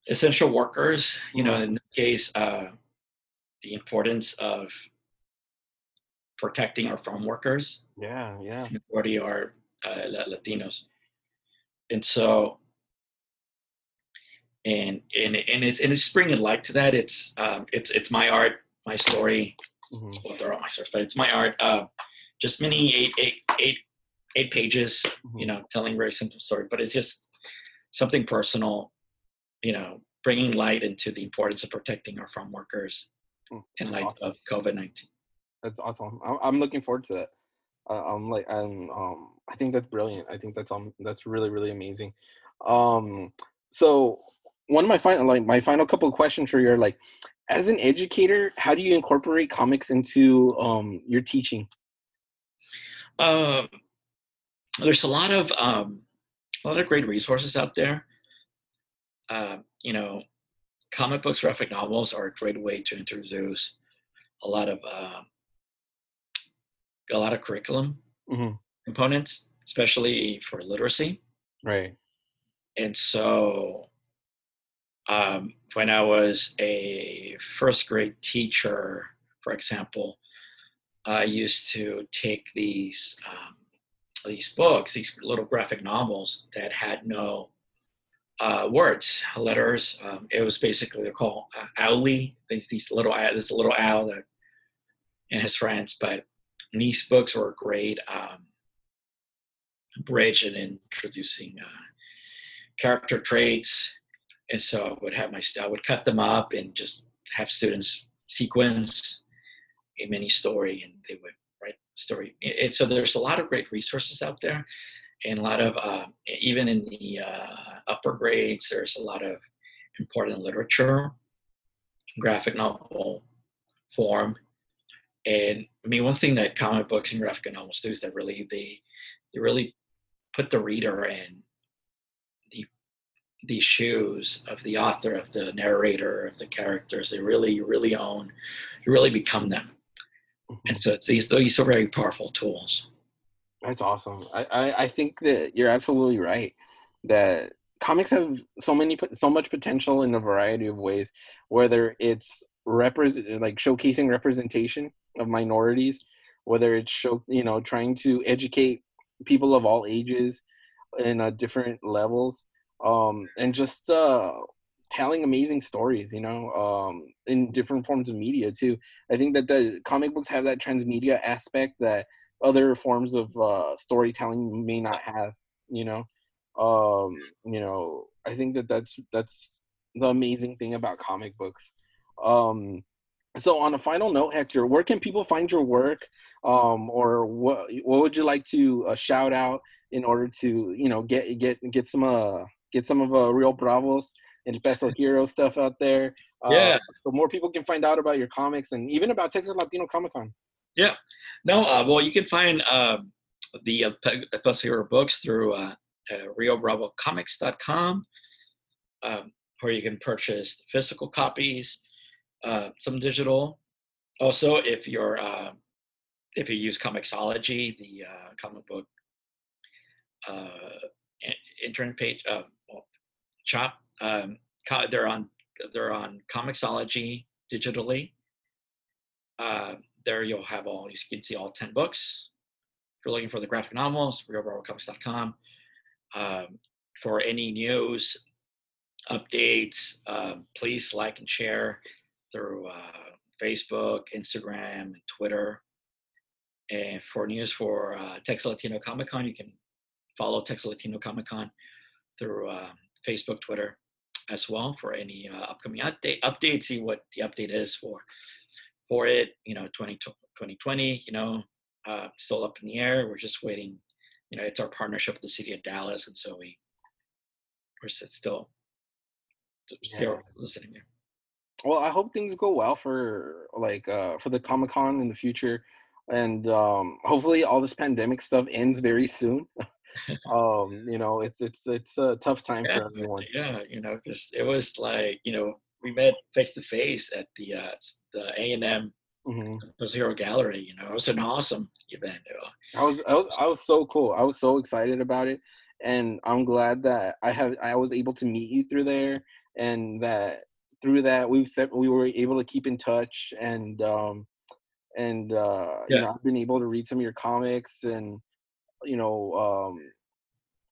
essential workers. You know, in this case, uh, the importance of protecting our farm workers. Yeah, yeah. The majority are uh, Latinos, and so and and and it's and it's bringing light to that. It's um, it's it's my art, my story. Mm-hmm. Well, they're all my stories, but it's my art. Uh, just mini eight eight eight. Eight pages, you know, telling a very simple story, but it's just something personal, you know, bringing light into the importance of protecting our farm workers mm, in light awesome. Of COVID nineteen. That's awesome. I'm looking forward to that. Uh, I'm like, I'm, um, I think that's brilliant. I think that's um, that's really, really amazing. Um, so one of my final, like my final couple of questions for you are like, as an educator, how do you incorporate comics into um your teaching? Um. Uh, There's a lot of um, a lot of great resources out there. Uh, you know, comic books, graphic novels are a great way to introduce a lot of uh, a lot of curriculum mm-hmm. components, especially for literacy. Right. And so, um, when I was a first grade teacher, for example, I used to take these. Um, these books, these little graphic novels that had no uh, words, letters. Um, it was basically, they're called uh, owly. These, these little, uh, this little owl that and his friends. But these books were a great um, bridge in introducing uh, character traits. And so I would have my I would cut them up and just have students sequence a mini story, and they would write story. And so there's a lot of great resources out there, and a lot of uh, even in the uh, upper grades, there's a lot of important literature, graphic novel form. And I mean, one thing that comic books and graphic novels do is that really they they really put the reader in the the shoes of the author, of the narrator, of the characters. They really, you really own, you really become them. And so it's these these are very powerful tools. That's awesome. I, I, I think that you're absolutely right, that comics have so many so much potential in a variety of ways, whether it's represent like showcasing representation of minorities, whether it's show you know trying to educate people of all ages and uh, different levels, um and just uh telling amazing stories, you know, um in different forms of media too. I think that the comic books have that transmedia aspect that other forms of uh storytelling may not have, you know. Um you know, I think that that's that's the amazing thing about comic books. Um so on a final note, Hector, where can people find your work, um or what what would you like to uh, shout out in order to, you know, get get get some uh get some of uh Real Bravo's and Peso Hero stuff out there, uh, yeah, so more people can find out about your comics and even about Texas Latino Comic Con? Yeah, no, uh well, you can find uh the uh, El Peso Hero books through uh, uh real bravo comics dot com, um where you can purchase physical copies, uh some digital. Also, if you're uh if you use Comixology, the uh comic book uh internet page, uh well, shop, um they're on they're on Comixology digitally. Uh there you'll have all you can see all ten books. If you're looking for the graphic novels, real bravo comics dot com. Um for any news updates, um please like and share through uh, Facebook, Instagram, and Twitter. And for news for uh, Texas Latino Comic Con, you can follow Texas Latino Comic Con through uh, Facebook, Twitter as well, for any uh, upcoming update, update, see what the update is for for it, you know, twenty twenty, you know, uh, still up in the air. We're just waiting, you know, it's our partnership with the city of Dallas, and so we, we're still, still yeah. listening here. Well, I hope things go well for like uh, for the Comic-Con in the future, and um, hopefully all this pandemic stuff ends very soon. um, you know, it's it's it's a tough time yeah, for everyone. Yeah, you know, because it was like, you know, we met face to face at the uh, the A and M mm-hmm. Zero Gallery. You know, it was an awesome event. I was I was I was so cool. I was so excited about it, and I'm glad that I have I was able to meet you through there, and that. Through that, we we were able to keep in touch, and um, and uh, yeah. you know, I've been able to read some of your comics, and you know, um,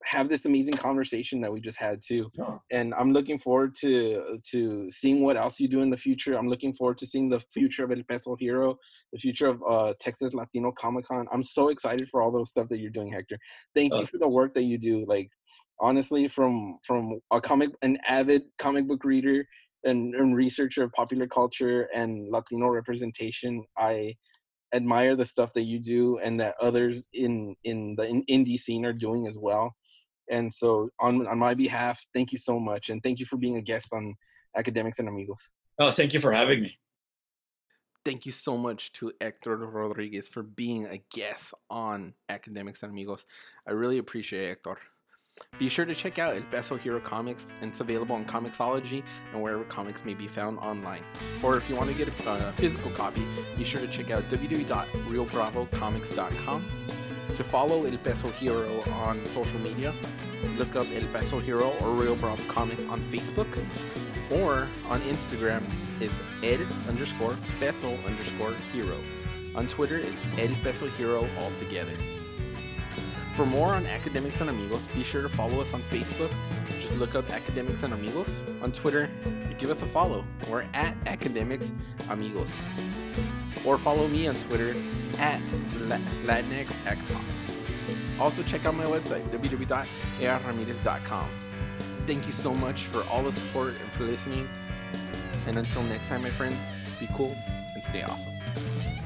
have this amazing conversation that we just had too. Oh. And I'm looking forward to to seeing what else you do in the future. I'm looking forward to seeing the future of El Peso Hero, the future of uh, Texas Latino Comic Con. I'm so excited for all those stuff that you're doing, Hector. Thank oh. you for the work that you do. Like honestly, from from a comic, an avid comic book reader. And, and researcher of popular culture and Latino representation, I admire the stuff that you do and that others in in the in indie scene are doing as well. And so on on my behalf, thank you so much, and thank you for being a guest on Academics and Amigos. Oh, thank you for having me. Thank you so much to Hector Rodriguez for being a guest on Academics and Amigos. I really appreciate it, Hector. Be sure to check out El Peso Hero Comics, and it's available on Comixology and wherever comics may be found online. Or if you want to get a uh, physical copy, be sure to check out w w w dot real bravo comics dot com. To follow El Peso Hero on social media, look up El Peso Hero or Real Bravo Comics on Facebook, or on Instagram it's El underscore Peso underscore Hero. On Twitter it's El Peso Hero altogether. For more on Academics and Amigos, be sure to follow us on Facebook. Just look up Academics and Amigos. On Twitter, give us a follow. We're at Academics Amigos. or follow me on Twitter at Latinx X Pop. Also check out my website, w w w dot a r ramirez dot com. Thank you so much for all the support and for listening. And until next time, my friends, be cool and stay awesome.